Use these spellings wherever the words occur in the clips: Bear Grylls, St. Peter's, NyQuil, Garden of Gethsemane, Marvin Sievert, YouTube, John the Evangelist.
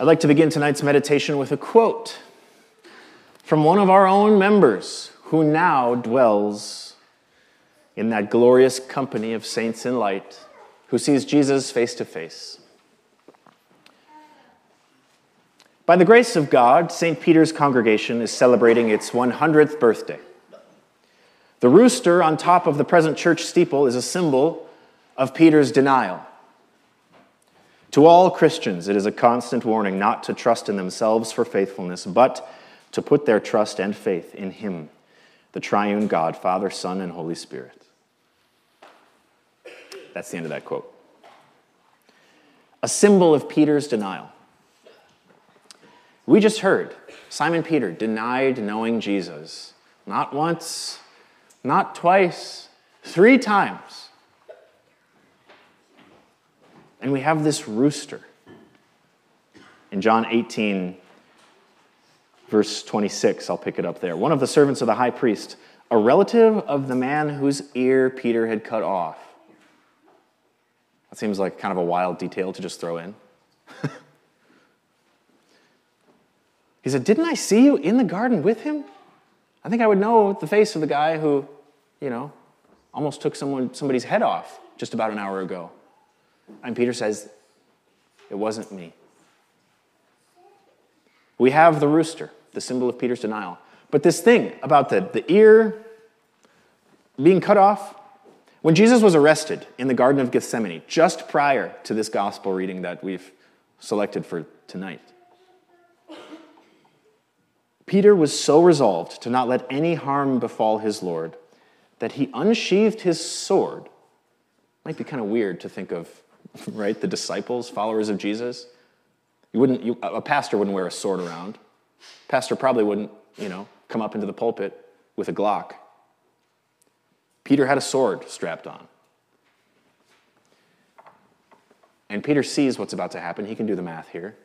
I'd like to begin tonight's meditation with a quote from one of our own members who now dwells in that glorious company of saints in light, who sees Jesus face to face. By the grace of God, St. Peter's congregation is celebrating its 100th birthday. The rooster on top of the present church steeple is a symbol of Peter's denial. To all Christians, it is a constant warning not to trust in themselves for faithfulness, but to put their trust and faith in Him, the triune God, Father, Son, and Holy Spirit. That's the end of that quote. A symbol of Peter's denial. We just heard Simon Peter denied knowing Jesus, not once, not twice, 3 times. And we have this rooster. In John 18, verse 26, I'll pick it up there. One of the servants of the high priest, a relative of the man whose ear Peter had cut off. That seems like kind of a wild detail to just throw in. He said, "Didn't I see you in the garden with him? I think I would know the face of the guy who, almost took somebody's head off just about an hour ago." And Peter says, "It wasn't me." We have the rooster, the symbol of Peter's denial. But this thing about the ear being cut off, when Jesus was arrested in the Garden of Gethsemane, just prior to this gospel reading that we've selected for tonight, Peter was so resolved to not let any harm befall his Lord that he unsheathed his sword. Might be kind of weird to think of, right? The disciples, followers of Jesus. A pastor wouldn't wear a sword around. Pastor probably wouldn't, come up into the pulpit with a Glock. Peter had a sword strapped on. And Peter sees what's about to happen. He can do the math here.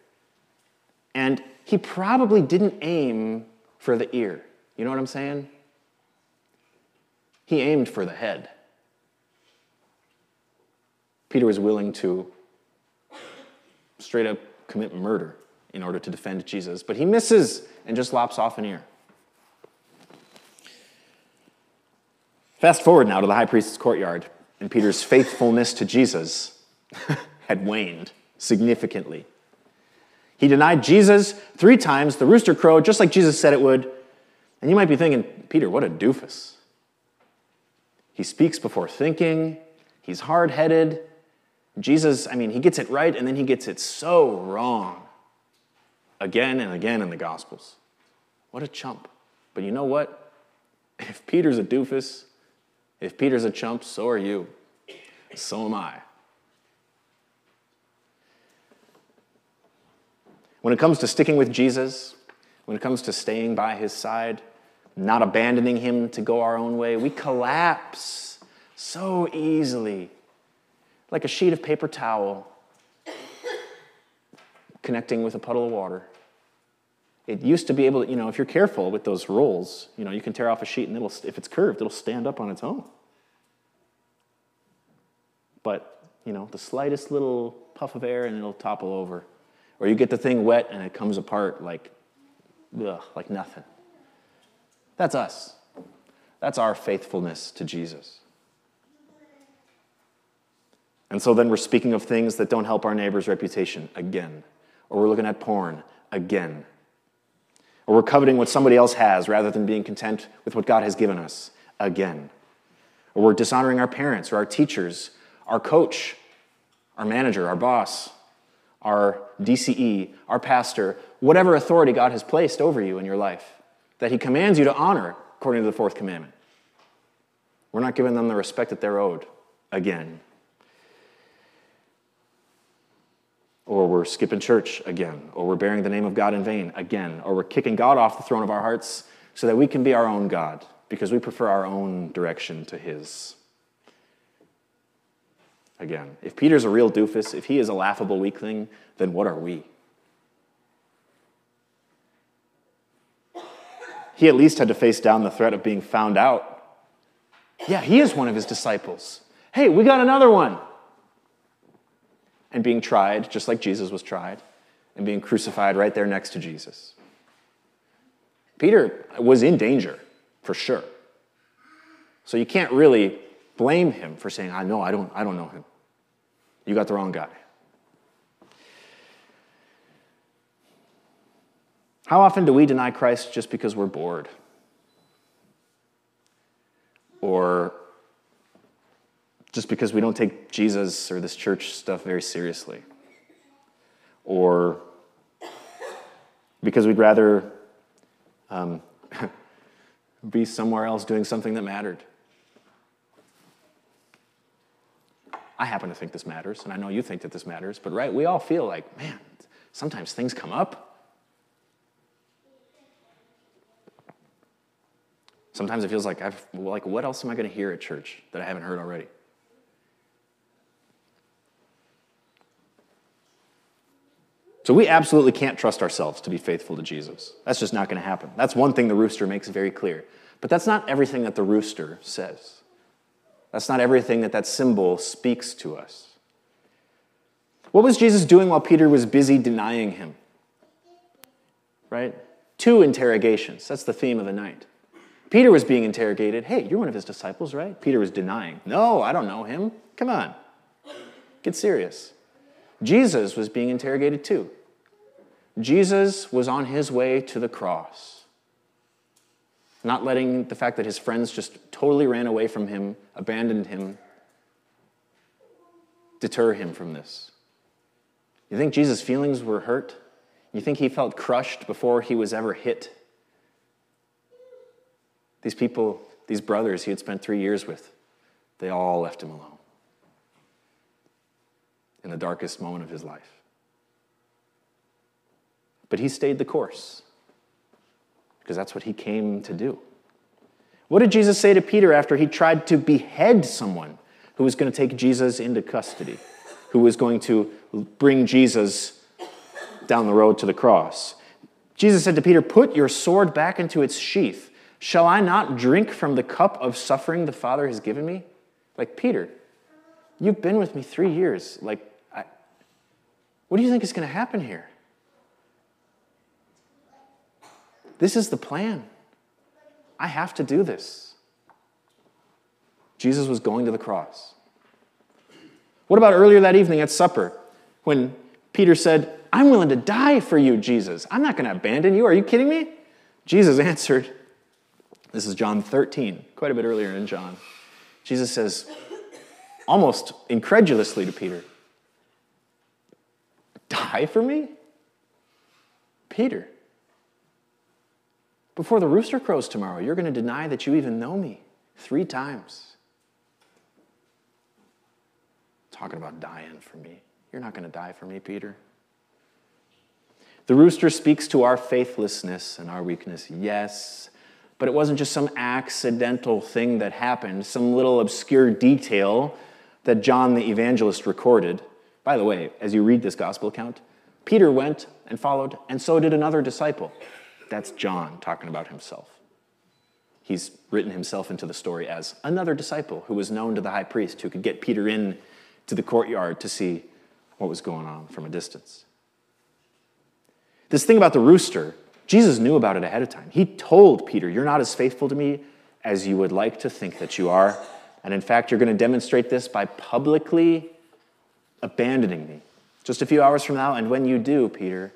And he probably didn't aim for the ear. You know what I'm saying? He aimed for the head. Peter was willing to straight up commit murder in order to defend Jesus, but he misses and just lops off an ear. Fast forward now to the high priest's courtyard, and Peter's faithfulness to Jesus had waned significantly. He denied Jesus 3 times, the rooster crowed, just like Jesus said it would. And you might be thinking, Peter, what a doofus. He speaks before thinking. He's hard-headed. Jesus, he gets it right, and then he gets it so wrong. Again and again in the Gospels. What a chump. But you know what? If Peter's a doofus, if Peter's a chump, so are you. So am I. When it comes to sticking with Jesus, when it comes to staying by his side, not abandoning him to go our own way, we collapse so easily, like a sheet of paper towel connecting with a puddle of water. It used to be able to, if you're careful with those rolls, you can tear off a sheet and if it's curved, it'll stand up on its own. But, the slightest little puff of air and it'll topple over. Or you get the thing wet and it comes apart like nothing. That's us. That's our faithfulness to Jesus. And so then we're speaking of things that don't help our neighbor's reputation again. Or we're looking at porn again. Or we're coveting what somebody else has rather than being content with what God has given us again. Or we're dishonoring our parents or our teachers, our coach, our manager, our boss, our DCE, our pastor, whatever authority God has placed over you in your life that he commands you to honor according to the 4th commandment. We're not giving them the respect that they're owed again. Or we're skipping church again. Or we're bearing the name of God in vain again. Or we're kicking God off the throne of our hearts so that we can be our own God because we prefer our own direction to his. Again, if Peter's a real doofus, if he is a laughable weakling, then what are we? He at least had to face down the threat of being found out. Yeah, he is one of his disciples. Hey, we got another one. And being tried, just like Jesus was tried, and being crucified right there next to Jesus. Peter was in danger, for sure. So you can't really blame him for saying, I don't know him. You got the wrong guy. How often do we deny Christ just because we're bored? Or just because we don't take Jesus or this church stuff very seriously? Or because we'd rather be somewhere else doing something that mattered? I happen to think this matters, and I know you think that this matters, but right, we all feel like, man, sometimes things come up. Sometimes it feels like, what else am I going to hear at church that I haven't heard already? So we absolutely can't trust ourselves to be faithful to Jesus. That's just not going to happen. That's one thing the rooster makes very clear. But that's not everything that the rooster says. That's not everything that symbol speaks to us. What was Jesus doing while Peter was busy denying him? Right? 2 interrogations. That's the theme of the night. Peter was being interrogated. Hey, you're one of his disciples, right? Peter was denying. No, I don't know him. Come on. Get serious. Jesus was being interrogated too. Jesus was on his way to the cross, not letting the fact that his friends just totally ran away from him, abandoned him, deter him from this. You think Jesus' feelings were hurt? You think he felt crushed before he was ever hit? These people, these brothers he had spent 3 years with, they all left him alone in the darkest moment of his life. But he stayed the course because that's what he came to do. What did Jesus say to Peter after he tried to behead someone who was going to take Jesus into custody, who was going to bring Jesus down the road to the cross? Jesus said to Peter, "Put your sword back into its sheath. Shall I not drink from the cup of suffering the Father has given me?" Like, Peter, you've been with me 3 years. Like, what do you think is going to happen here? This is the plan. I have to do this. Jesus was going to the cross. What about earlier that evening at supper when Peter said, "I'm willing to die for you, Jesus. I'm not going to abandon you. Are you kidding me?" Jesus answered, this is John 13, quite a bit earlier in John. Jesus says, almost incredulously to Peter, "Die for me? Peter, before the rooster crows tomorrow, you're going to deny that you even know me 3 times. Talking about dying for me. You're not going to die for me, Peter." The rooster speaks to our faithlessness and our weakness. Yes, but it wasn't just some accidental thing that happened, some little obscure detail that John the Evangelist recorded. By the way, as you read this gospel account, Peter went and followed, and so did another disciple. That's John talking about himself. He's written himself into the story as another disciple who was known to the high priest, who could get Peter in to the courtyard to see what was going on from a distance. This thing about the rooster, Jesus knew about it ahead of time. He told Peter, "You're not as faithful to me as you would like to think that you are. And in fact, you're going to demonstrate this by publicly abandoning me just a few hours from now. And when you do, Peter,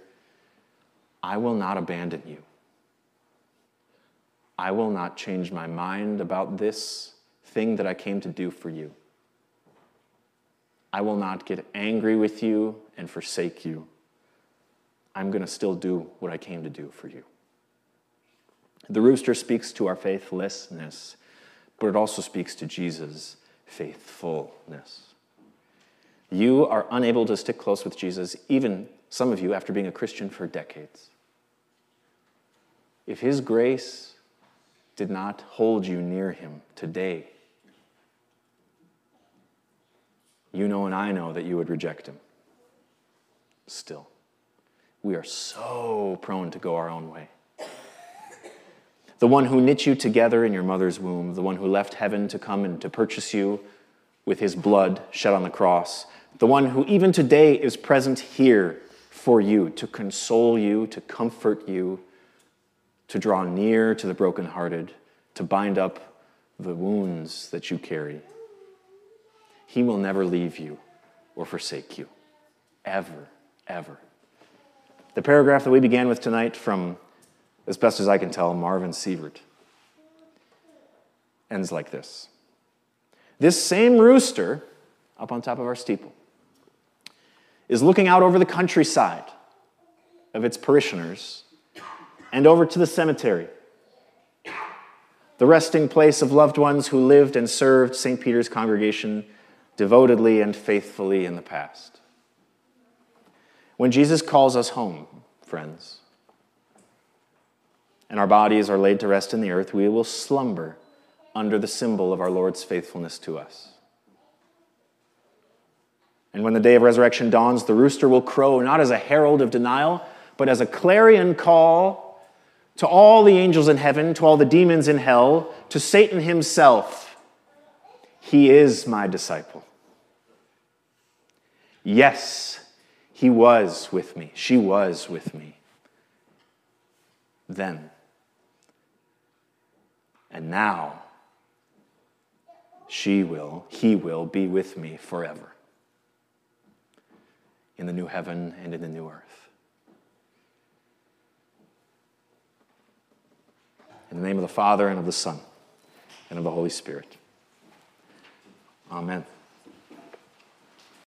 I will not abandon you. I will not change my mind about this thing that I came to do for you. I will not get angry with you and forsake you. I'm going to still do what I came to do for you." The rooster speaks to our faithlessness, but it also speaks to Jesus' faithfulness. You are unable to stick close with Jesus, even some of you, after being a Christian for decades, if his grace did not hold you near him today. You know and I know that you would reject him still. We are so prone to go our own way. The one who knit you together in your mother's womb, the one who left heaven to come and to purchase you with his blood shed on the cross, the one who even today is present here for you, to console you, to comfort you, to draw near to the brokenhearted, to bind up the wounds that you carry. He will never leave you or forsake you, ever, ever. The paragraph that we began with tonight from, as best as I can tell, Marvin Sievert, ends like this. This same rooster, up on top of our steeple, is looking out over the countryside of its parishioners and over to the cemetery, the resting place of loved ones who lived and served St. Peter's congregation devotedly and faithfully in the past. When Jesus calls us home, friends, and our bodies are laid to rest in the earth, we will slumber under the symbol of our Lord's faithfulness to us. And when the day of resurrection dawns, the rooster will crow not as a herald of denial, but as a clarion call to all the angels in heaven, to all the demons in hell, to Satan himself. He is my disciple. Yes, he was with me. She was with me. Then. And now. He will be with me forever. In the new heaven and in the new earth. In the name of the Father, and of the Son, and of the Holy Spirit. Amen.